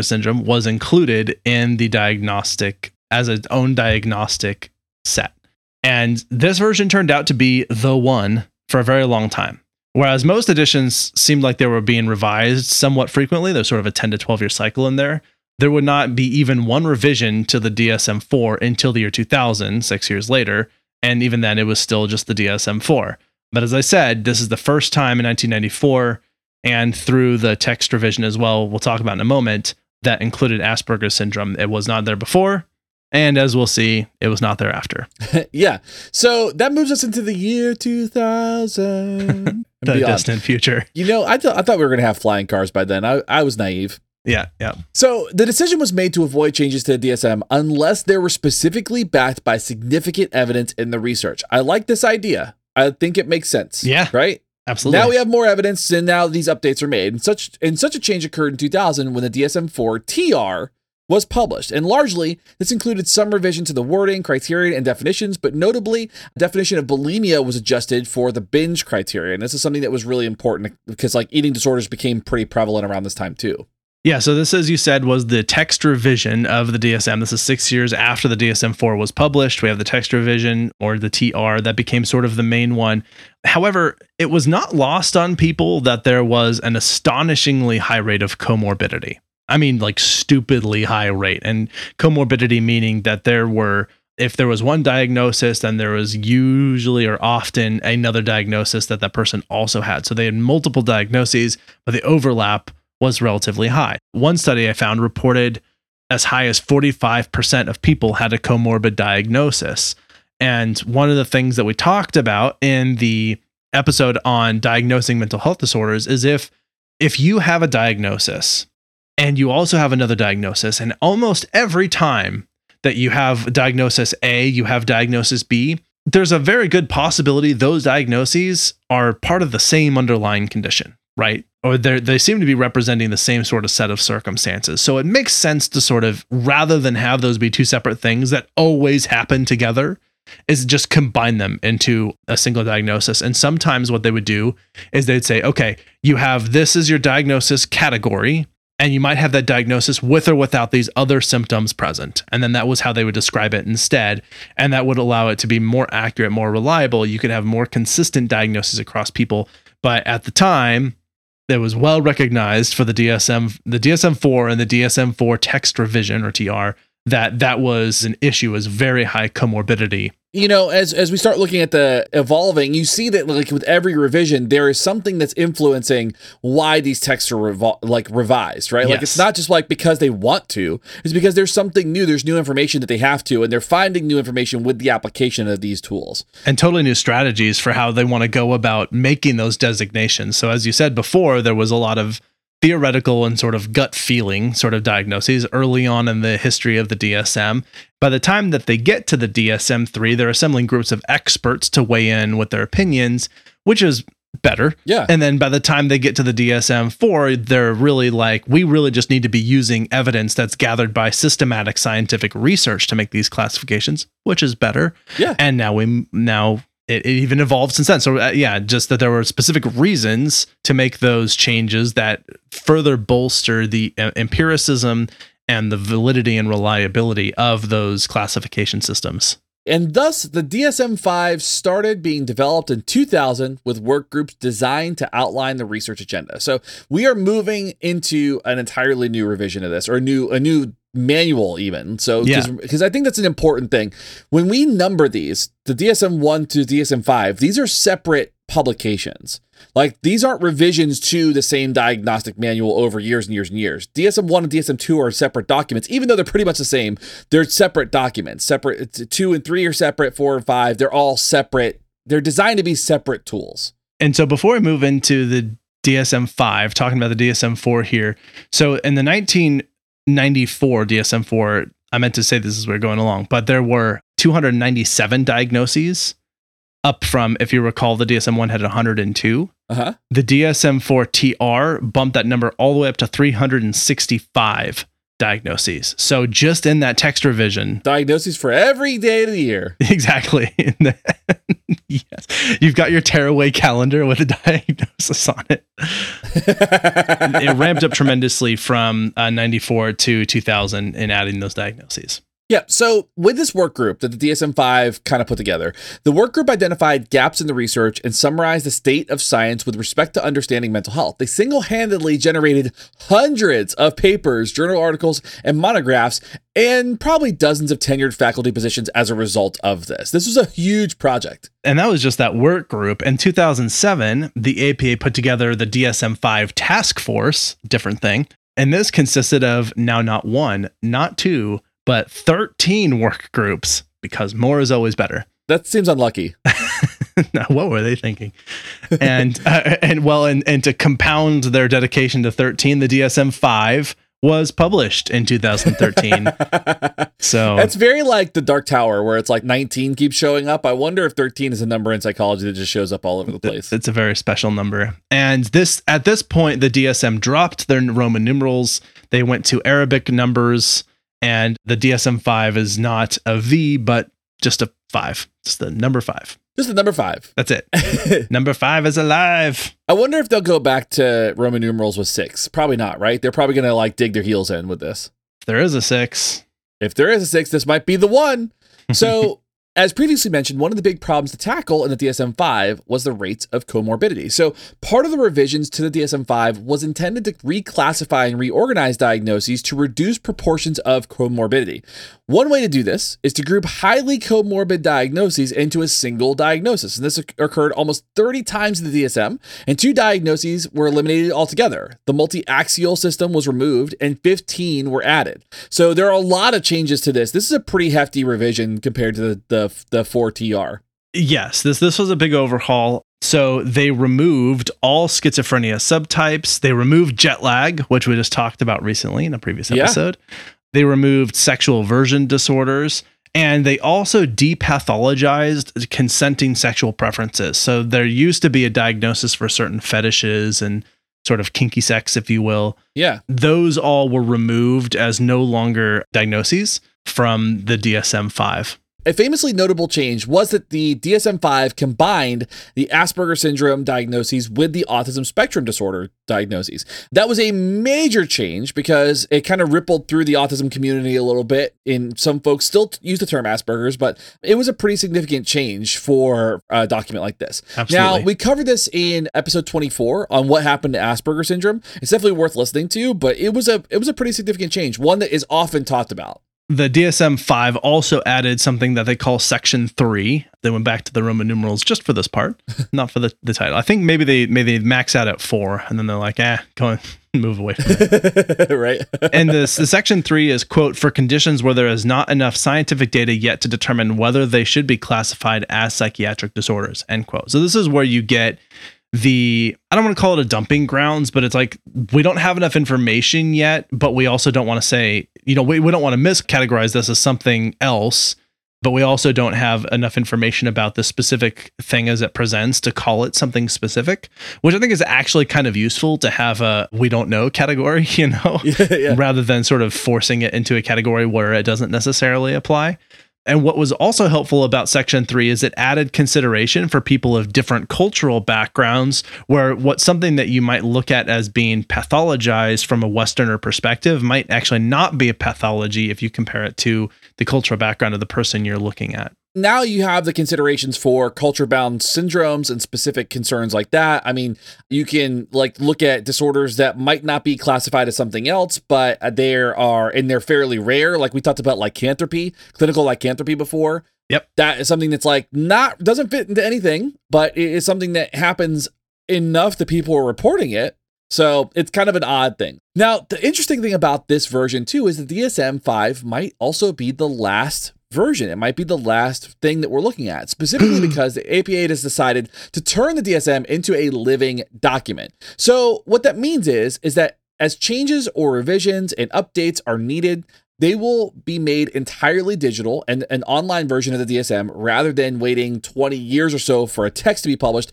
syndrome was included in the diagnostic as its own diagnostic set. And this version turned out to be the one for a very long time. Whereas most editions seemed like they were being revised somewhat frequently, there's sort of a 10 to 12 year cycle in there. There would not be even one revision to the DSM-IV until the year 2000, 6 years later. And even then it was still just the DSM-IV. But as I said, this is the first time in 1994, and through the text revision as well, we'll talk about in a moment, that included Asperger syndrome. It was not there before, and as we'll see, it was not there after. Yeah. So that moves us into the year 2000. The distant future. You know, I thought we were going to have flying cars by then. I was naive. Yeah, yeah. So the decision was made to avoid changes to the DSM unless they were specifically backed by significant evidence in the research. I like this idea. I think it makes sense. Yeah. Right? Absolutely. Now we have more evidence, and now these updates are made. And such a change occurred in 2000 when the DSM-IV-TR was published. And largely, this included some revision to the wording, criterion, and definitions, but notably, the definition of bulimia was adjusted for the binge criterion. This is something that was really important because like eating disorders became pretty prevalent around this time too. Yeah, so this, as you said, was the text revision of the DSM. This is 6 years after the DSM-IV was published. We have the text revision, or the TR, that became sort of the main one. However, it was not lost on people that there was an astonishingly high rate of comorbidity. I mean, like stupidly high rate. And comorbidity meaning that if there was one diagnosis, then there was usually or often another diagnosis that person also had. So they had multiple diagnoses, but the overlap was relatively high. One study I found reported as high as 45% of people had a comorbid diagnosis. And one of the things that we talked about in the episode on diagnosing mental health disorders is if you have a diagnosis and you also have another diagnosis, and almost every time that you have diagnosis A, you have diagnosis B, there's a very good possibility those diagnoses are part of the same underlying condition, right? Or they seem to be representing the same sort of set of circumstances. So it makes sense to sort of, rather than have those be two separate things that always happen together, is just combine them into a single diagnosis. And sometimes what they would do is they'd say, okay, you have this as your diagnosis category, and you might have that diagnosis with or without these other symptoms present. And then that was how they would describe it instead. And that would allow it to be more accurate, more reliable. You could have more consistent diagnoses across people. But at the time, it was well recognized for the DSM-IV and the DSM-IV text revision, or TR, that was an issue, was very high comorbidity. You know, as we start looking at the evolving, you see that like with every revision, there is something that's influencing why these texts are revised, right? Yes. Like it's not just like because they want to, it's because there's something new, there's new information that they have to, and they're finding new information with the application of these tools. And totally new strategies for how they want to go about making those designations. So as you said before, there was a lot of theoretical and sort of gut feeling sort of diagnoses early on in the history of the DSM. By the time that they get to the DSM-III, they're assembling groups of experts to weigh in with their opinions, which is better. Yeah. And then by the time they get to the DSM-IV, they're really like, we really just need to be using evidence that's gathered by systematic scientific research to make these classifications, which is better. Yeah. And now it even evolved since then. So yeah, just that there were specific reasons to make those changes that further bolster the empiricism and the validity and reliability of those classification systems. And thus, the DSM-5 started being developed in 2000 with work groups designed to outline the research agenda. So we are moving into an entirely new revision of this, or a new manual even. So because I think that's an important thing. When we number these, the DSM-1 to DSM-5, these are separate publications. Like, these aren't revisions to the same diagnostic manual over years and years and years. DSM-1 and DSM-2 are separate documents, even though they're pretty much the same. They're separate documents. Separate 2 and 3 are separate, 4 and 5. They're all separate. They're designed to be separate tools. And so before we move into the DSM-5, talking about the DSM-4 here. So in the 1994 DSM-4, I meant to say this as we're going along, but there were 297 diagnoses, up from, if you recall, the DSM-1 had 102. Uh-huh. The DSM-IV-TR bumped that number all the way up to 365 diagnoses. So just in that text revision... diagnoses for every day of the year. Exactly. Yes. You've got your tearaway calendar with a diagnosis on it. It ramped up tremendously from 94 to 2000 in adding those diagnoses. Yeah, so with this work group that the DSM-5 kind of put together, the work group identified gaps in the research and summarized the state of science with respect to understanding mental health. They single-handedly generated hundreds of papers, journal articles, and monographs, and probably dozens of tenured faculty positions as a result of this. This was a huge project. And that was just that work group. In 2007, the APA put together the DSM-5 task force, different thing, and this consisted of now not one, not two, but 13 work groups, because more is always better. That seems unlucky. Now, what were they thinking? And to compound their dedication to 13, the DSM-5 was published in 2013. So that's very like the Dark Tower, where it's like 19 keeps showing up. I wonder if 13 is a number in psychology that just shows up all over the place. It's a very special number. And this, at this point, the DSM dropped their Roman numerals. They went to Arabic numbers. And the DSM-5 is not a V, but just a 5. Just the number 5. Just the number 5. That's it. Number 5 is alive. I wonder if they'll go back to Roman numerals with 6. Probably not, right? They're probably going to like dig their heels in with this. If there is a 6. If there is a 6, this might be the one. So... as previously mentioned, one of the big problems to tackle in the DSM-5 was the rates of comorbidity. So part of the revisions to the DSM-5 was intended to reclassify and reorganize diagnoses to reduce proportions of comorbidity. One way to do this is to group highly comorbid diagnoses into a single diagnosis. And this occurred almost 30 times in the DSM, and 2 diagnoses were eliminated altogether. The multi-axial system was removed, and 15 were added. So there are a lot of changes to this. This is a pretty hefty revision compared to the 4TR. Yes, this was a big overhaul. So they removed all schizophrenia subtypes. They removed jet lag, which we just talked about recently in a previous episode. Yeah. They removed sexual aversion disorders, and they also depathologized consenting sexual preferences. So there used to be a diagnosis for certain fetishes and sort of kinky sex, if you will. Yeah. Those all were removed as no longer diagnoses from the DSM-5. A famously notable change was that the DSM-5 combined the Asperger syndrome diagnoses with the autism spectrum disorder diagnoses. That was a major change because it kind of rippled through the autism community a little bit. And some folks still use the term Asperger's, but it was a pretty significant change for a document like this. Absolutely. Now, we covered this in episode 24 on what happened to Asperger syndrome. It's definitely worth listening to, but it was a pretty significant change, one that is often talked about. The DSM-5 also added something that they call Section 3. They went back to the Roman numerals just for this part, not for the title. I think maybe they max out at 4, and then they're like, go on, move away from it. Right. And the Section 3 is, quote, for conditions where there is not enough scientific data yet to determine whether they should be classified as psychiatric disorders, end quote. So this is where you get the, I don't want to call it a dumping grounds, but it's like, we don't have enough information yet, but we also don't want to say, we don't want to miscategorize this as something else, but we also don't have enough information about the specific thing as it presents to call it something specific, which I think is actually kind of useful to have a we don't know category, rather than sort of forcing it into a category where it doesn't necessarily apply. And what was also helpful about Section 3 is it added consideration for people of different cultural backgrounds, where something that you might look at as being pathologized from a Westerner perspective might actually not be a pathology if you compare it to the cultural background of the person you're looking at. Now you have the considerations for culture-bound syndromes and specific concerns like that. I mean, you can like look at disorders that might not be classified as something else, but they're fairly rare. Like we talked about lycanthropy, clinical lycanthropy before. Yep. That is something that's like doesn't fit into anything, but it is something that happens enough that people are reporting it. So it's kind of an odd thing. Now, the interesting thing about this version too is that DSM-5 might also be the last version. It might be the last thing that we're looking at, specifically because the APA has decided to turn the DSM into a living document. So what that means is that as changes or revisions and updates are needed, they will be made entirely digital and an online version of the DSM rather than waiting 20 years or so for a text to be published.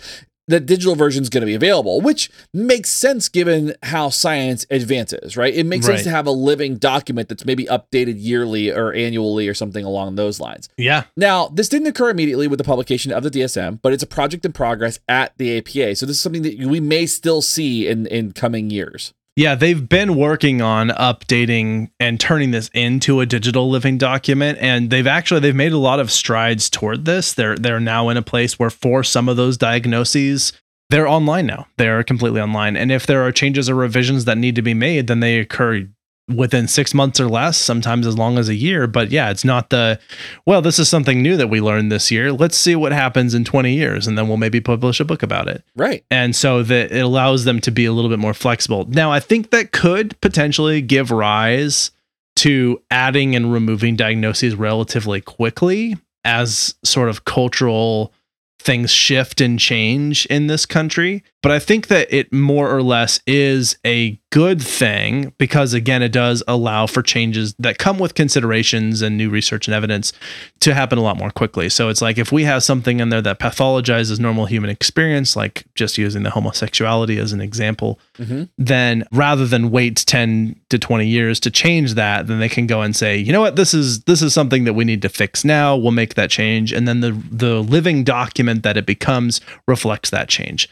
The digital version is going to be available, which makes sense given how science advances, right? It makes sense to have a living document that's maybe updated yearly or annually or something along those lines. Yeah. Now, this didn't occur immediately with the publication of the DSM, but it's a project in progress at the APA. So this is something that we may still see in coming years. Yeah, they've been working on updating and turning this into a digital living document, and they've made a lot of strides toward this. They're now in a place where for some of those diagnoses, they're online now. They're completely online, and if there are changes or revisions that need to be made, then they occur within 6 months or less, sometimes as long as a year. But yeah, it's not this is something new that we learned this year. Let's see what happens in 20 years. And then we'll maybe publish a book about it. Right. And so that it allows them to be a little bit more flexible. Now, I think that could potentially give rise to adding and removing diagnoses relatively quickly as sort of cultural things shift and change in this country. But I think that it more or less is a good thing because, again, it does allow for changes that come with considerations and new research and evidence to happen a lot more quickly. So it's like if we have something in there that pathologizes normal human experience, like just using the homosexuality as an example, then rather than wait 10 to 20 years to change that, then they can go and say, you know what, this is something that we need to fix now. We'll make that change. And then the living document that it becomes reflects that change.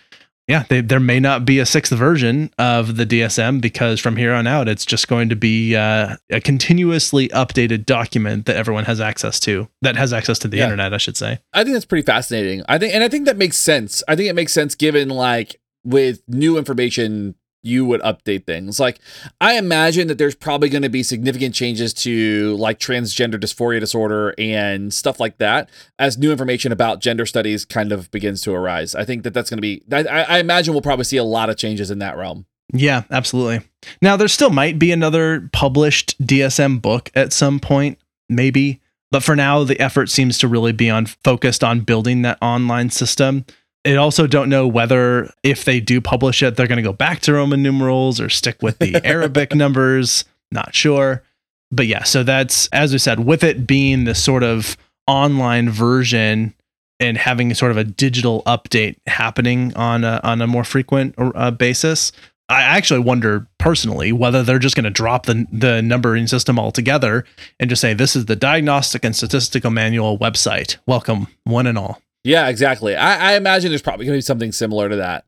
Yeah, there may not be a sixth version of the DSM because from here on out, it's just going to be a continuously updated document that everyone has access to, that has access to the internet, I should say. I think that's pretty fascinating. I think that makes sense. I think it makes sense given like with new information, you would update things. Like I imagine that there's probably going to be significant changes to like transgender dysphoria disorder and stuff like that as new information about gender studies kind of begins to arise. I think that that's going to be, I imagine we'll probably see a lot of changes in that realm. Yeah, absolutely. Now there still might be another published DSM book at some point, maybe, but for now the effort seems to really be focused on building that online system. I also don't know whether if they do publish it, they're going to go back to Roman numerals or stick with the Arabic numbers. Not sure. But yeah, so that's, as we said, with it being this sort of online version and having sort of a digital update happening on a more frequent basis, I actually wonder personally whether they're just going to drop the numbering system altogether and just say, this is the Diagnostic and Statistical Manual website. Welcome, one and all. Yeah, exactly. I imagine there's probably going to be something similar to that.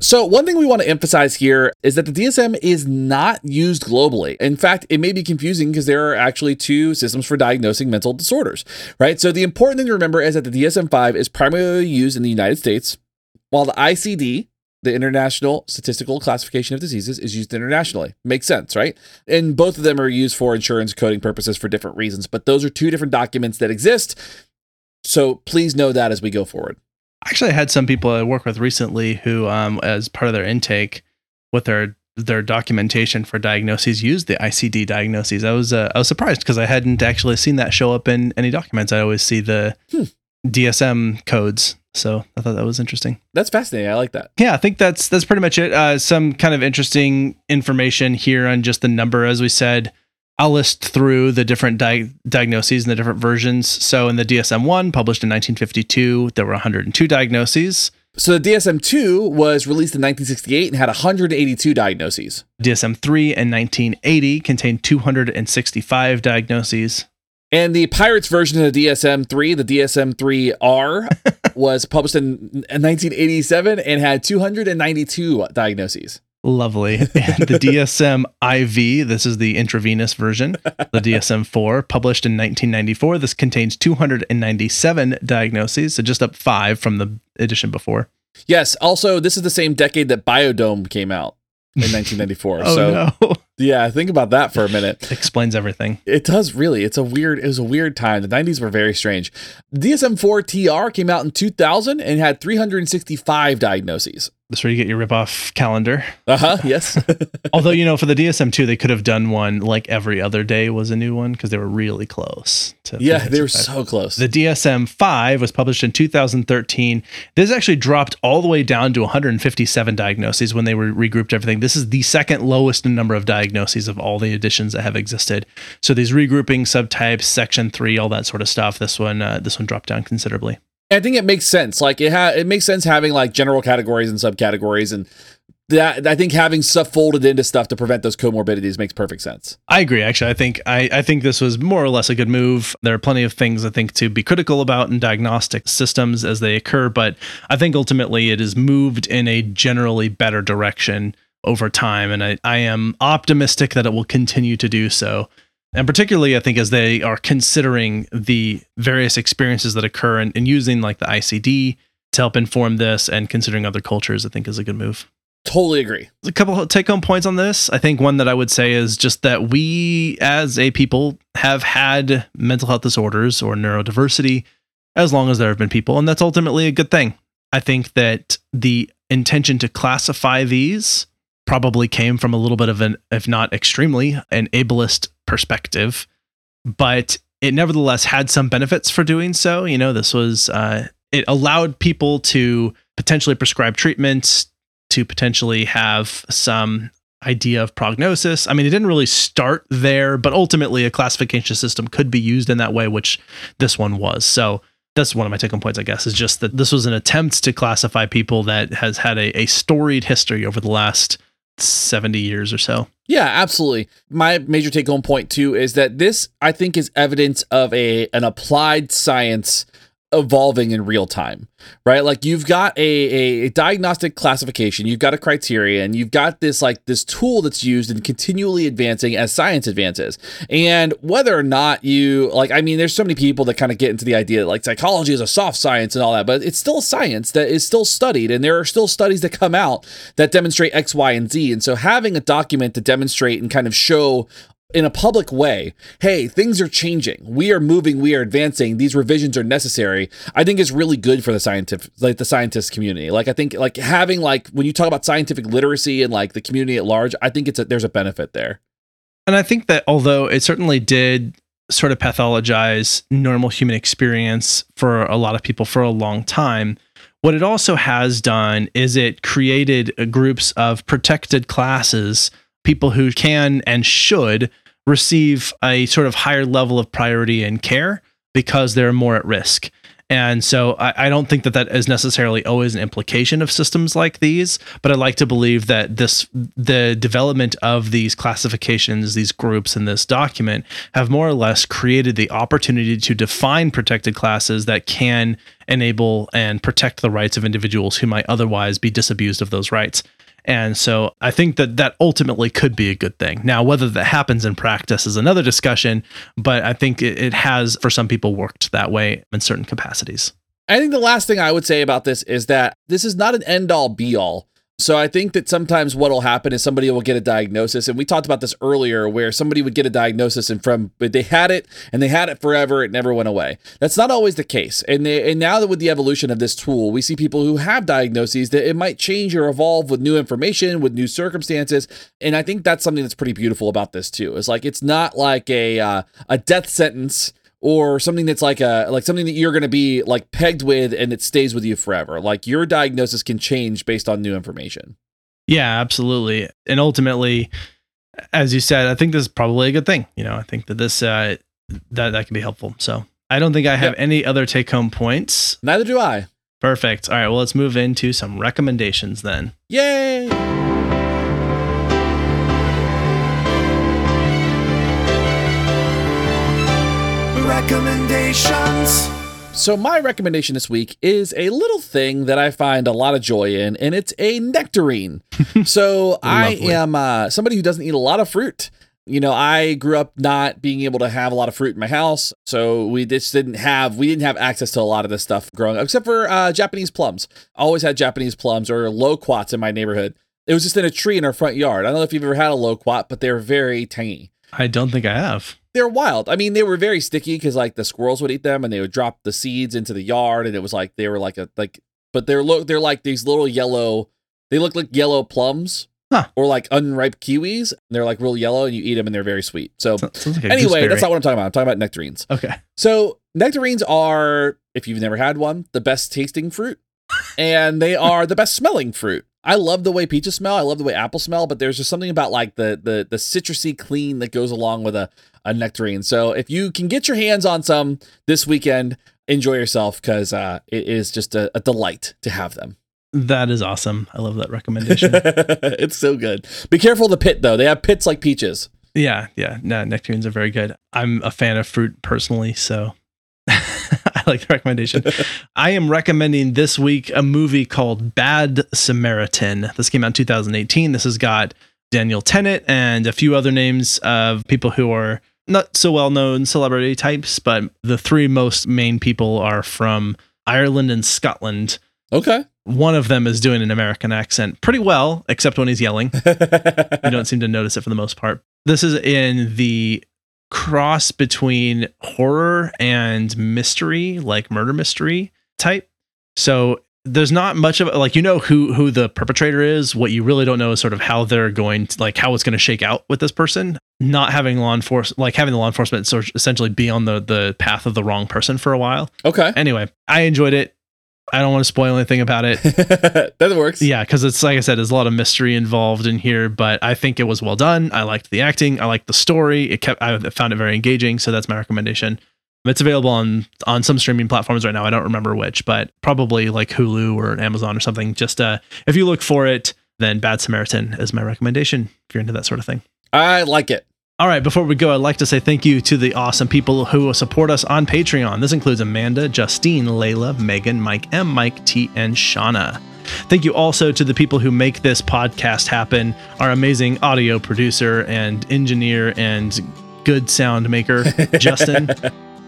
So one thing we want to emphasize here is that the DSM is not used globally. In fact, it may be confusing because there are actually two systems for diagnosing mental disorders, right? So the important thing to remember is that the DSM-5 is primarily used in the United States, while the ICD, the International Statistical Classification of Diseases, is used internationally. Makes sense, right? And both of them are used for insurance coding purposes for different reasons, but those are two different documents that exist. So please know that as we go forward. Actually, I had some people I work with recently who, as part of their intake with their documentation for diagnoses, used the ICD diagnoses. I was surprised because I hadn't actually seen that show up in any documents. I always see the DSM codes. So I thought that was interesting. That's fascinating. I like that. Yeah, I think that's pretty much it. Some kind of interesting information here on just the number, as we said. I'll list through the different diagnoses and the different versions. So in the DSM-1, published in 1952, there were 102 diagnoses. So the DSM-II was released in 1968 and had 182 diagnoses. DSM-III in 1980 contained 265 diagnoses. And the Pirates version of the DSM-3, the DSM-III-R, was published in 1987 and had 292 diagnoses. Lovely. And the DSM-IV, this is the intravenous version, the DSM-IV, published in 1994. This contains 297 diagnoses, so just up 5 from the edition before. Yes. Also, this is the same decade that Biodome came out in 1994. Oh, no. Yeah, think about that for a minute. Explains everything. It does, really. It was a weird time. The 90s were very strange. DSM-IV-TR came out in 2000 and had 365 diagnoses. That's where you get your ripoff calendar. Uh-huh, yes. Although, you know, for the DSM-II, they could have done one like every other day was a new one because they were really close. Yeah, they were so close. The DSM-5 was published in 2013. This actually dropped all the way down to 157 diagnoses when they were regrouped everything. This is the second lowest number of diagnoses of all the editions that have existed. So these regrouping, subtypes, Section 3, all that sort of stuff, this one dropped down considerably. I think it makes sense. Like it makes sense having like general categories and subcategories, and that I think having stuff folded into stuff to prevent those comorbidities makes perfect sense. I agree. Actually, I think this was more or less a good move. There are plenty of things I think to be critical about in diagnostic systems as they occur, but I think ultimately it is moved in a generally better direction over time. And I am optimistic that it will continue to do so. And particularly, I think, as they are considering the various experiences that occur and using like the ICD to help inform this and considering other cultures, I think is a good move. Totally agree. A couple of take-home points on this. I think one that I would say is just that we as a people have had mental health disorders or neurodiversity as long as there have been people, and that's ultimately a good thing. I think that the intention to classify these probably came from a little bit of an, if not extremely, an ableist perspective, but it nevertheless had some benefits for doing so. You know, this was, it allowed people to potentially prescribe treatments, to potentially have some idea of prognosis. I mean, it didn't really start there, but ultimately a classification system could be used in that way, which this one was. So that's one of my take-home points, I guess, is just that this was an attempt to classify people that has had a storied history over the last 70 years or so. Yeah, absolutely. My major take-home point too is that this, I think, is evidence of an applied science evolving in real time, right? Like you've got a diagnostic classification, you've got a criteria, and you've got this like this tool that's used and continually advancing as science advances. And whether or not you like, I mean, there's so many people that kind of get into the idea that like psychology is a soft science and all that, but it's still a science that is still studied, and there are still studies that come out that demonstrate X, Y, and Z. And so having a document to demonstrate and kind of show in a public way, hey, things are changing. We are moving. We are advancing. These revisions are necessary. I think it's really good for the scientist community. Like I think like having like when you talk about scientific literacy and like the community at large, I think there's a benefit there. And I think that although it certainly did sort of pathologize normal human experience for a lot of people for a long time, what it also has done is it created groups of protected classes, people who can and should receive a sort of higher level of priority and care because they're more at risk. And so I don't think that is necessarily always an implication of systems like these, but I'd like to believe that the development of these classifications, these groups in this document have more or less created the opportunity to define protected classes that can enable and protect the rights of individuals who might otherwise be disabused of those rights. And so I think that ultimately could be a good thing. Now, whether that happens in practice is another discussion, but I think it has, for some people, worked that way in certain capacities. I think the last thing I would say about this is that this is not an end-all be-all. So I think that sometimes what will happen is somebody will get a diagnosis, and we talked about this earlier, where somebody would get a diagnosis and they had it forever, it never went away. That's not always the case. And now that with the evolution of this tool, we see people who have diagnoses that it might change or evolve with new information, with new circumstances. And I think that's something that's pretty beautiful about this too. It's like it's not like a death sentence or something that's like something that you're going to be like pegged with and it stays with you forever. Like your diagnosis can change based on new information. Yeah, absolutely. And ultimately, as you said, I think this is probably a good thing. You know, I think that this, that can be helpful. So I don't think I have any other take home points. Neither do I. Perfect. All right. Well, let's move into some recommendations then. Yay. Recommendations. So my recommendation this week is a little thing that I find a lot of joy in, and it's a nectarine. So I am somebody who doesn't eat a lot of fruit. You know, I grew up not being able to have a lot of fruit in my house, so we just didn't have access to a lot of this stuff growing up, except for Japanese plums. I always had Japanese plums or loquats in my neighborhood. It was just in a tree in our front yard. I don't know if you've ever had a loquat, but they're very tangy. I don't think I have. They're wild. I mean, they were very sticky because like the squirrels would eat them and they would drop the seeds into the yard, and it was like they were like a like. But they're like these little yellow. They look like yellow plums. Huh. Or like unripe kiwis. They're like real yellow and you eat them and they're very sweet. So anyway, that's not what I'm talking about. I'm talking about nectarines. Okay. So nectarines are, if you've never had one, the best tasting fruit and they are the best smelling fruit. I love the way peaches smell. I love the way apples smell, but there's just something about like the citrusy clean that goes along with a nectarine. So if you can get your hands on some this weekend, enjoy yourself because it is just a delight to have them. That is awesome. I love that recommendation. It's so good. Be careful of the pit, though. They have pits like peaches. Yeah. No, nectarines are very good. I'm a fan of fruit personally, so I like the recommendation. I am recommending this week a movie called Bad Samaritan. This came out in 2018. This has got Daniel Tennant and a few other names of people who are not so well-known celebrity types, but the three most main people are from Ireland and Scotland. Okay. One of them is doing an American accent pretty well, except when he's yelling. You don't seem to notice it for the most part. This is in the cross between horror and mystery, like murder mystery type. So there's not much of like, you know, who the perpetrator is. What you really don't know is sort of how they're going to, like how it's going to shake out with this person. Not having law enforcement, like having the law enforcement sort of essentially be on the path of the wrong person for a while. Okay. Anyway, I enjoyed it. I don't want to spoil anything about it. That works. Yeah, because it's like I said, there's a lot of mystery involved in here, but I think it was well done. I liked the acting. I liked the story. I found it very engaging. So that's my recommendation. It's available on some streaming platforms right now. I don't remember which, but probably like Hulu or Amazon or something. Just if you look for it, then Bad Samaritan is my recommendation if you're into that sort of thing. I like it. All right, before we go, I'd like to say thank you to the awesome people who support us on Patreon. This includes Amanda, Justine, Layla, Megan, Mike M, Mike T, and Shauna. Thank you also to the people who make this podcast happen, our amazing audio producer and engineer and good sound maker, Justin.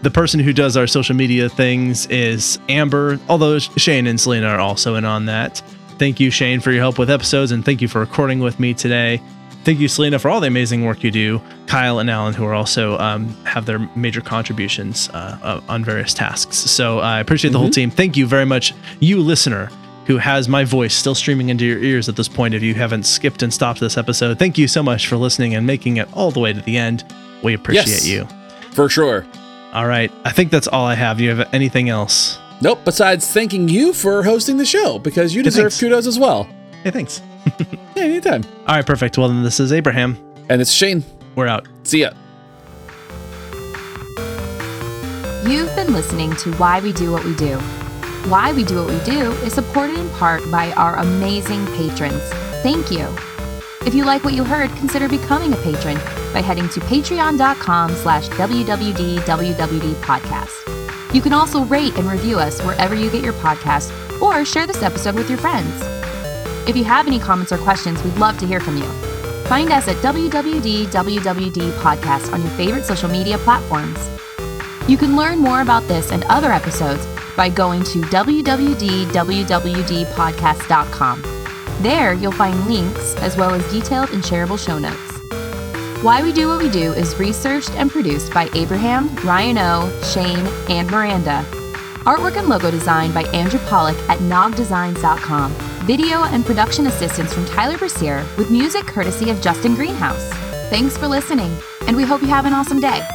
The person who does our social media things is Amber, although Shane and Selena are also in on that. Thank you, Shane, for your help with episodes, and thank you for recording with me today. Thank you, Selena, for all the amazing work you do. Kyle and Alan, who are also have their major contributions on various tasks. So I appreciate the whole team. Thank you very much, you listener, who has my voice still streaming into your ears at this point. If you haven't skipped and stopped this episode, thank you so much for listening and making it all the way to the end. We appreciate you. For sure. All right. I think that's all I have. Do you have anything else? Nope. Besides thanking you for hosting the show, because you deserve kudos as well. Hey, thanks. Yeah, anytime. All right, perfect. Well, then this is Abraham. And it's Shane. We're out. See ya. You've been listening to Why We Do What We Do. Why We Do What We Do is supported in part by our amazing patrons. Thank you. If you like what you heard, consider becoming a patron by heading to patreon.com/WWDWWD podcast. You can also rate and review us wherever you get your podcast or share this episode with your friends. If you have any comments or questions, we'd love to hear from you. Find us at WWDWWD Podcast on your favorite social media platforms. You can learn more about this and other episodes by going to www.wwdpodcast.com. There, you'll find links as well as detailed and shareable show notes. Why We Do What We Do is researched and produced by Abraham, Ryan O., Shane, and Miranda. Artwork and logo design by Andrew Pollock at nogdesigns.com. Video and production assistance from Tyler Brasier with music courtesy of Justin Greenhouse. Thanks for listening, and we hope you have an awesome day.